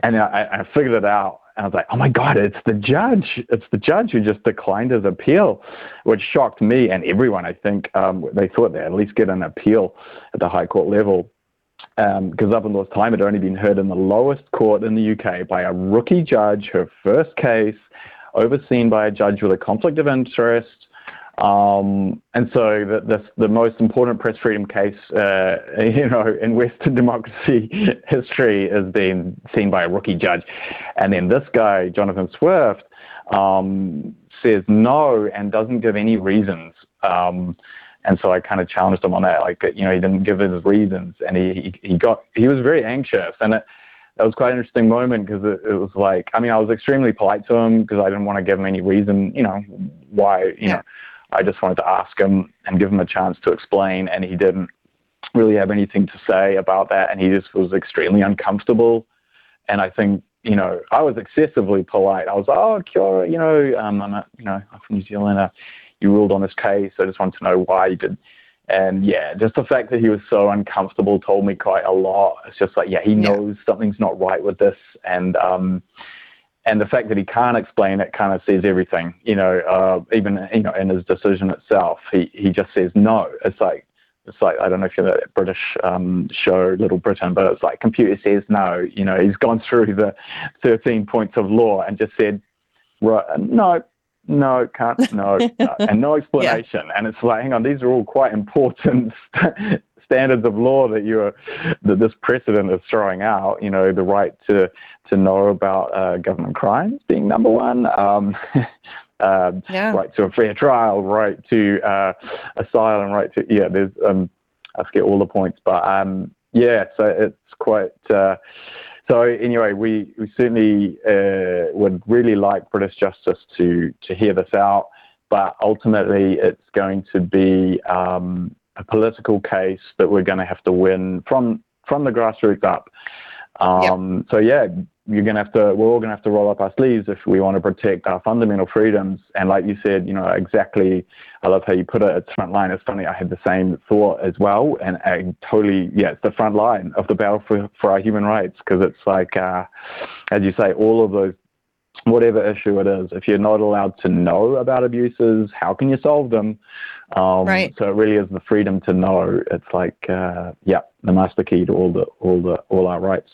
and I, I figured it out. And I was like, oh my God, it's the judge. It's the judge who just declined his appeal, which shocked me and everyone, I think. Um, they thought they'd at least get an appeal at the High Court level, because um, up until this time, it had only been heard in the lowest court in the U K by a rookie judge, her first case, overseen by a judge with a conflict of interest. Um, and so the, the, the most important press freedom case, uh, you know, in Western democracy history is being seen by a rookie judge. And then this guy, Jonathan Swift, um, says no and doesn't give any reasons. Um, and so I kind of challenged him on that. Like, you know, he didn't give his reasons, and he, he, he got, he was very anxious. And it, it was quite an interesting moment, because it, it was like, I mean, I was extremely polite to him because I didn't want to give him any reason, you know, why, you yeah. know, I just wanted to ask him and give him a chance to explain, and he didn't really have anything to say about that, and he just was extremely uncomfortable. And I think, you know, I was excessively polite. I was like, oh, kia ora, you know, um, I'm a, you know, I'm from New Zealand. Uh, you ruled on this case. I just wanted to know why you did. And yeah, just the fact that he was so uncomfortable told me quite a lot. It's just like, yeah, he knows yeah. something's not right with this. And, um, And the fact that he can't explain it kind of says everything, you know, uh, even, you know, in his decision itself, he, he just says no. It's like, it's like, I don't know if you're that British um, show, Little Britain, but it's like computer says no, you know, he's gone through the thirteen points of law and just said, right, no, no, can't, no, no and no explanation. yeah. And it's like, hang on, these are all quite important standards of law that you're, that this precedent is throwing out, you know, the right to to know about uh, government crimes being number one, um, uh, yeah. right to a fair trial, right to uh, asylum, right to, yeah, there's, um, I forget all the points, but um, yeah, so it's quite, uh, so anyway, we, we certainly uh, would really like British justice to, to hear this out, but ultimately it's going to be, um, a political case that we're going to have to win from from the grassroots up. Um, yep. So yeah, you're going to have to. We're all going to have to roll up our sleeves if we want to protect our fundamental freedoms. And like you said, you know exactly. I love how you put it. It's front line. It's funny. I had the same thought as well. And I totally, yeah, it's the front line of the battle for for our human rights, because it's like, uh, as you say, all of those. Whatever issue it is, if you're not allowed to know about abuses, how can you solve them? Um, right. So it really is the freedom to know. It's like, uh, yeah, the master key to all the all the all our rights.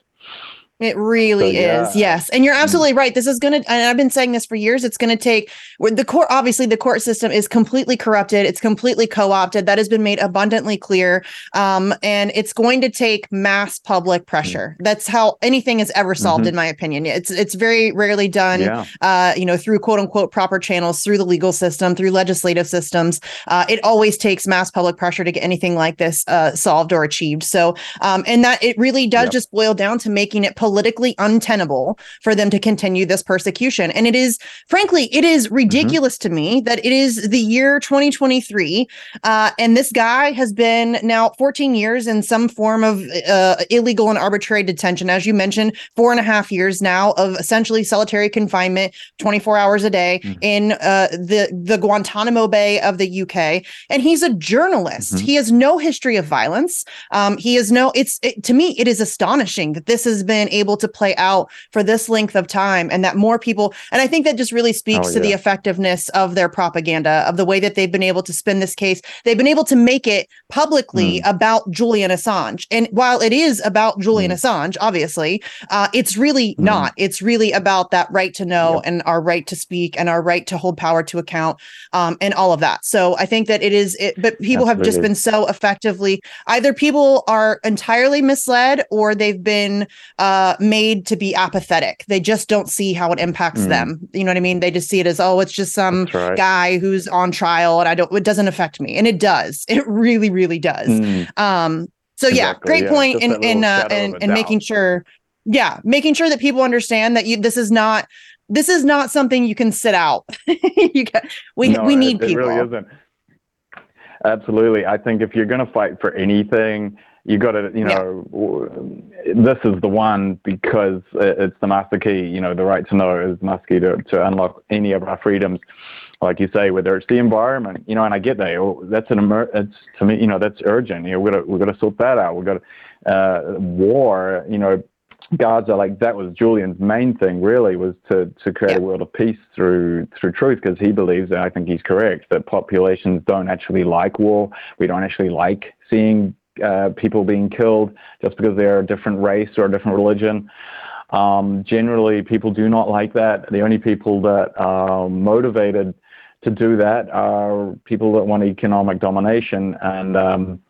It really so, yeah. is. Yes. And you're absolutely right. This is going to, and I've been saying this for years, it's going to take the court. Obviously, the court system is completely corrupted. It's completely co-opted. That has been made abundantly clear. Um, and it's going to take mass public pressure. Mm-hmm. That's how anything is ever solved, mm-hmm. in my opinion. It's, it's very rarely done, yeah. uh, you know, through quote unquote proper channels, through the legal system, through legislative systems. Uh, it always takes mass public pressure to get anything like this uh, solved or achieved. So, um, and that it really does yep. just boil down to making it political. politically untenable for them to continue this persecution. And it is, frankly, it is ridiculous mm-hmm. to me that it is the year twenty twenty-three, uh, and this guy has been now fourteen years in some form of uh, illegal and arbitrary detention, as you mentioned, four and a half years now of essentially solitary confinement, twenty-four hours a day, mm-hmm. in uh, the, the Guantanamo Bay of the U K. And he's a journalist. Mm-hmm. He has no history of violence. Um, he is no, it's, it, to me, it is astonishing that this has been a able to play out for this length of time, and that more people, and I think that just really speaks oh, yeah. to the effectiveness of their propaganda, of the way that they've been able to spin this case. They've been able to make it publicly mm. about Julian Assange, and while it is about Julian mm. Assange, obviously, uh, it's really mm. not. It's really about that right to know yep. and our right to speak and our right to hold power to account, um, and all of that. So I think that it is, it, but people Absolutely. have just been so effectively, either people are entirely misled or they've been uh, made to be apathetic. They just don't see how it impacts mm. them. You know what I mean? They just see it as, oh, it's just some right. guy who's on trial and I don't, it doesn't affect me. And it does. It really, really does. Mm. Um, so yeah, exactly, great yeah. point just in, in, uh, in, in making sure, yeah, making sure that people understand that you, this is not, this is not something you can sit out. you can, we, no, we need it, people. It really isn't. Absolutely. I think if you're going to fight for anything, you got to, you know, yeah. this is the one, because it's the master key, you know, the right to know is the master key to, to unlock any of our freedoms, like you say, whether it's the environment, you know, and I get that, oh, that's an, emer- it's, to me, you know, that's urgent, you know, we've got to, we've got to sort that out, we've got to, uh, war, you know, Gaza, like that was Julian's main thing, really, was to, to create yeah. a world of peace through through truth, because he believes, and I think he's correct, that populations don't actually like war. We don't actually like seeing uh, people being killed just because they're a different race or a different religion. Um, generally, people do not like that. The only people that are motivated to do that are people that want economic domination, and um,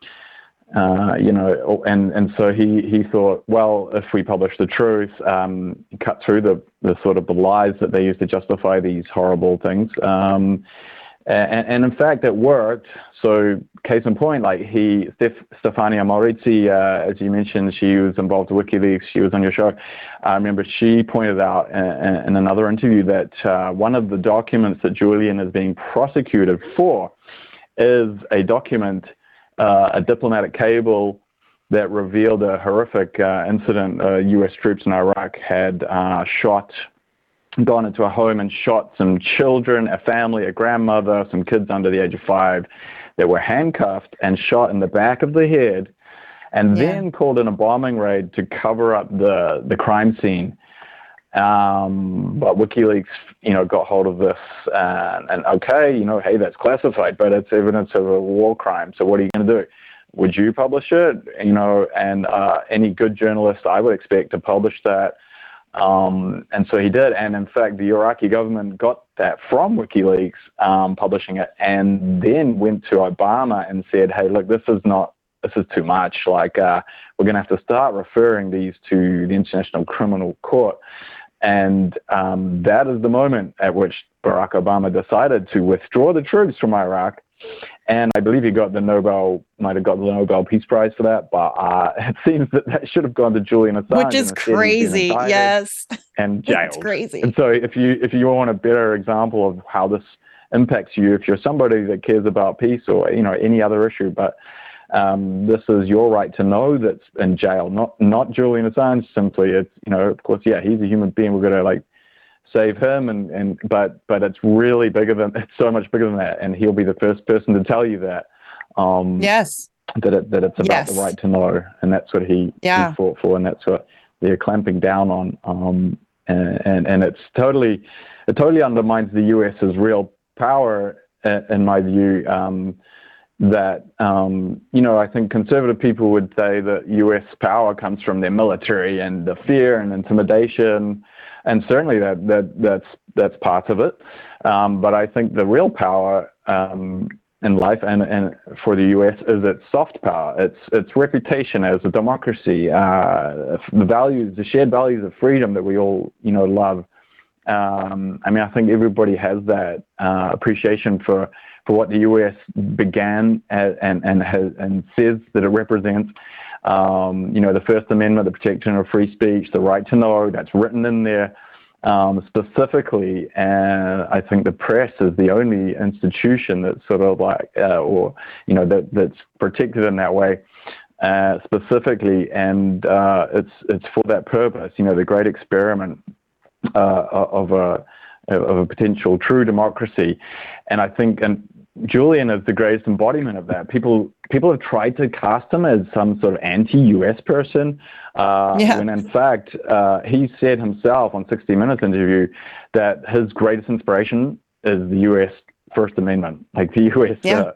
uh, you know, and, and so he, he thought, well, if we publish the truth, um, cut through the, the sort of the lies that they use to justify these horrible things, um, and, and in fact, it worked. So, case in point, like he, Steph, Stefania Maurizi, uh, as you mentioned, she was involved with WikiLeaks. She was on your show. I remember she pointed out in, in another interview that uh, one of the documents that Julian is being prosecuted for is a document, uh, a diplomatic cable that revealed a horrific uh, incident. Uh, U S troops in Iraq had uh, shot. gone into a home and shot some children, a family, a grandmother, some kids under the age of five that were handcuffed and shot in the back of the head, and yeah. then called in a bombing raid to cover up the, the crime scene. Um, but WikiLeaks, you know, got hold of this and, and okay, you know, hey, that's classified, but it's evidence of a war crime. So what are you going to do? Would you publish it? You know, and uh, any good journalist, I would expect to publish that. Um, and so he did, and in fact the Iraqi government got that from WikiLeaks, um, publishing it, and then went to Obama and said, hey, look, this is not, this is too much, like uh, we're going to have to start referring these to the International Criminal Court. And um, that is the moment at which Barack Obama decided to withdraw the troops from Iraq. And I believe he got the Nobel, might have got the Nobel Peace Prize for that, but uh, it seems that that should have gone to Julian Assange, which is crazy. Yes, and jailed. It's crazy. And so, if you if you want a better example of how this impacts you, if you're somebody that cares about peace or you know any other issue, but um, this is your right to know that's in jail, not not Julian Assange. Simply, it's you know, of course, yeah, he's a human being. We're gonna like. save him, and, and but but it's really bigger than it's so much bigger than that, and he'll be the first person to tell you that. Um, yes, that it, that it's about yes. the right to know, and that's what he, yeah. he fought for, and that's what they're clamping down on. Um, and, and and it's totally it totally undermines the U S's real power, in, in my view. Um, that um, you know, I think conservative people would say that U S power comes from their military and the fear and intimidation. And certainly that, that that's that's part of it, um, but I think the real power um, in life and, and for the U S is its soft power, its its reputation as a democracy, uh, the values, the shared values of freedom that we all you know love. Um, I mean, I think everybody has that uh, appreciation for, for what the U S began at, and and has, and says that it represents. Um, you know, the First Amendment, the protection of free speech, the right to know, that's written in there um, specifically. And I think the press is the only institution that's sort of like, uh, or, you know, that, that's protected in that way uh, specifically. And uh, it's it's for that purpose, you know, the great experiment uh, of a of a potential true democracy. And I think, and Julian is the greatest embodiment of that. People people have tried to cast him as some sort of anti-U S person, uh, yeah. when in fact uh, he said himself on sixty minutes interview that his greatest inspiration is the U S First Amendment, like the U S. Yeah. Uh,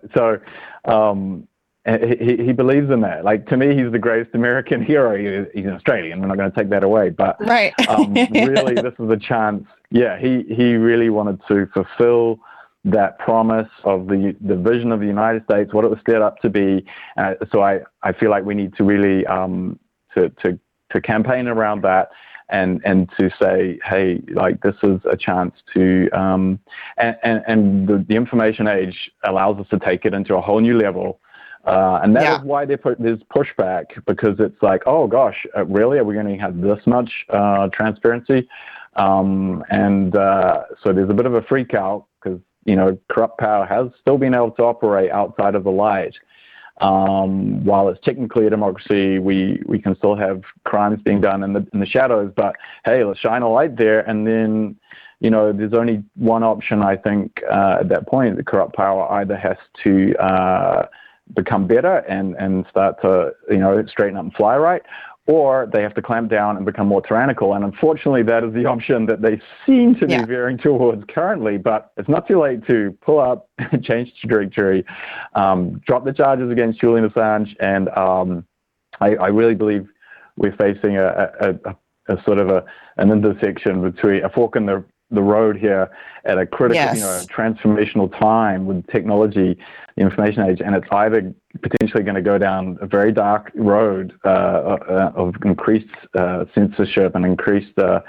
so um, he, he believes in that. Like to me, he's the greatest American hero. He, he's an Australian. We're not going to take that away. But right. um, really, this is a chance. Yeah, he he really wanted to fulfill that promise of the, the vision of the United States, what it was set up to be. Uh, so I, I feel like we need to really um, to, to to campaign around that and and to say, hey, like this is a chance to, um, and, and, and the, the information age allows us to take it into a whole new level. Uh, and that yeah. is why there's pushback, because it's like, oh gosh, really? Are we going to have this much uh, transparency? Um, and uh, so there's a bit of a freak out, because you know, corrupt power has still been able to operate outside of the light. Um, while it's technically a democracy, we, we can still have crimes being done in the in the shadows. But hey, let's shine a light there. And then, you know, there's only one option, I think, uh, at that point. The corrupt power either has to uh, become better and, and start to, you know, straighten up and fly right, or they have to clamp down and become more tyrannical. And unfortunately, that is the option that they seem to yeah. be veering towards currently, but it's not too late to pull up, change trajectory, um, drop the charges against Julian Assange. And um, I, I really believe we're facing a, a, a, a sort of a, an intersection between a fork in the the road here at a critical, yes. you know, transformational time with technology, the information age, and it's either potentially going to go down a very dark road uh, of increased uh, censorship and increased uh,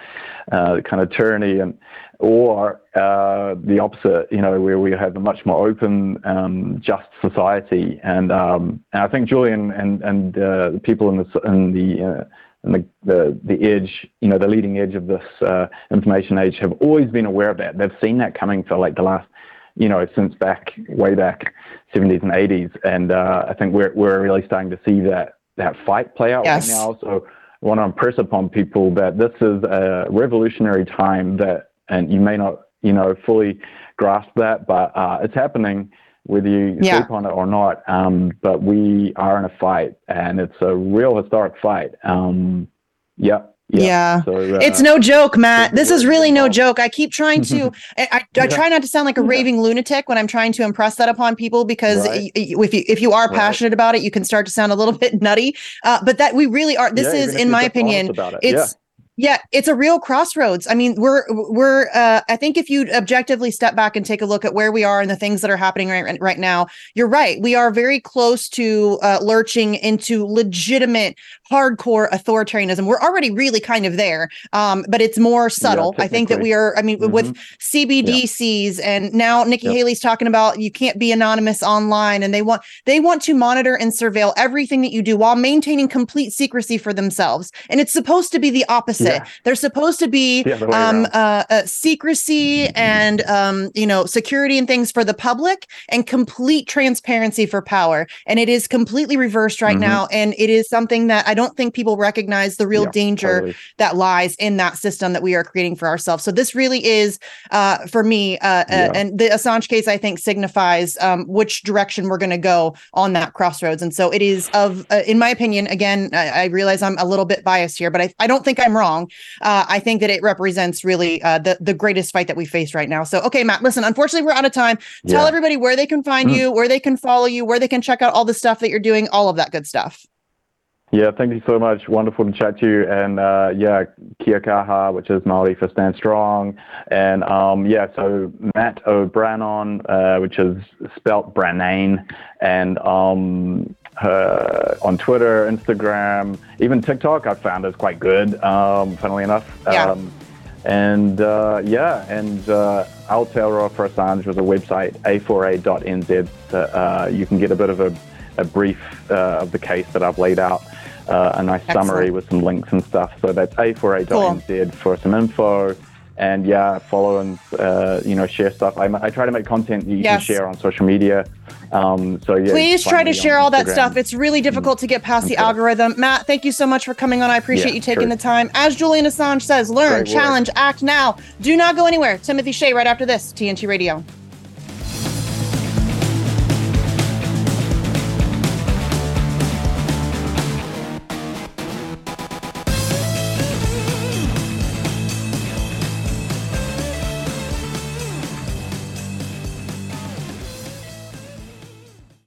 uh, kind of tyranny, and or uh, the opposite, you know, where we have a much more open, um, just society. And, um, and I think Julian and and uh, the people in the in the uh, and the, the the edge, you know, the leading edge of this uh, information age have always been aware of that. They've seen that coming for like the last, you know, since back, way back, seventies and eighties. And uh, I think we're we're really starting to see that, that fight play out yes. right now. So I want to impress upon people that this is a revolutionary time that, and you may not, you know, fully grasp that, but uh, it's happening whether you yeah. sleep on it or not, um, but we are in a fight, and it's a real historic fight. Um, yeah. Yeah. yeah. So, uh, it's no joke, Matt. This is really no joke. I keep trying to, I, I, I try not to sound like a yeah. raving lunatic when I'm trying to impress that upon people, because right. if you, if you are right. passionate about it, you can start to sound a little bit nutty, uh, but that we really are, this yeah, is, in my opinion, it. it's, yeah. Yeah, it's a real crossroads. I mean, we're we're. Uh, I think if you objectively step back and take a look at where we are and the things that are happening right right now, you're right. We are very close to uh, lurching into legitimate, hardcore authoritarianism. We're already really kind of there, um, but it's more subtle. Yeah, I think that we are. I mean, mm-hmm. with C B D Cs yeah. and now Nikki yep. Haley's talking about you can't be anonymous online, and they want they want to monitor and surveil everything that you do while maintaining complete secrecy for themselves. And it's supposed to be the opposite. Yeah. They're supposed to be um, uh, uh, secrecy and, um, you know, security and things for the public and complete transparency for power. And it is completely reversed right mm-hmm. now. And it is something that I don't think people recognize the real yeah, danger totally. that lies in that system that we are creating for ourselves. So this really is, uh, for me, uh, yeah. uh, and the Assange case, I think, signifies um, which direction we're going to go on that crossroads. And so it is of, uh, in my opinion, again, I, I realize I'm a little bit biased here, but I, I don't think I'm wrong. Uh, I think that it represents really uh, the, the greatest fight that we face right now. So, okay, Matt, listen, unfortunately, we're out of time. Tell yeah. everybody where they can find mm. you, where they can follow you, where they can check out all the stuff that you're doing, all of that good stuff. Yeah, thank you so much. Wonderful to chat to you. And uh, yeah, kia kaha, which is Māori for stand strong. And um, yeah, so Matt Ó Branáin, uh, which is spelt Branáin, and um, her on Twitter, Instagram, even TikTok, I've found is quite good, um, funnily enough. Yeah. Um, and uh, yeah, and uh, Aotearoa for Assange was a website, a four a dot n z. That, uh, you can get a bit of a, a brief uh, of the case that I've laid out. Uh, a nice Excellent. summary with some links and stuff. So that's a four a dot n z for some info. And yeah, follow and uh, you know, share stuff. I, I try to make content that you yes. can share on social media. Um, so yeah, please try to share all that stuff. It's really difficult to get past the algorithm. Matt, thank you so much for coming on. I appreciate yeah, you taking true. the time. As Julian Assange says, learn, challenge, act now. Do not go anywhere. Timothy Shea right after this. T N T Radio.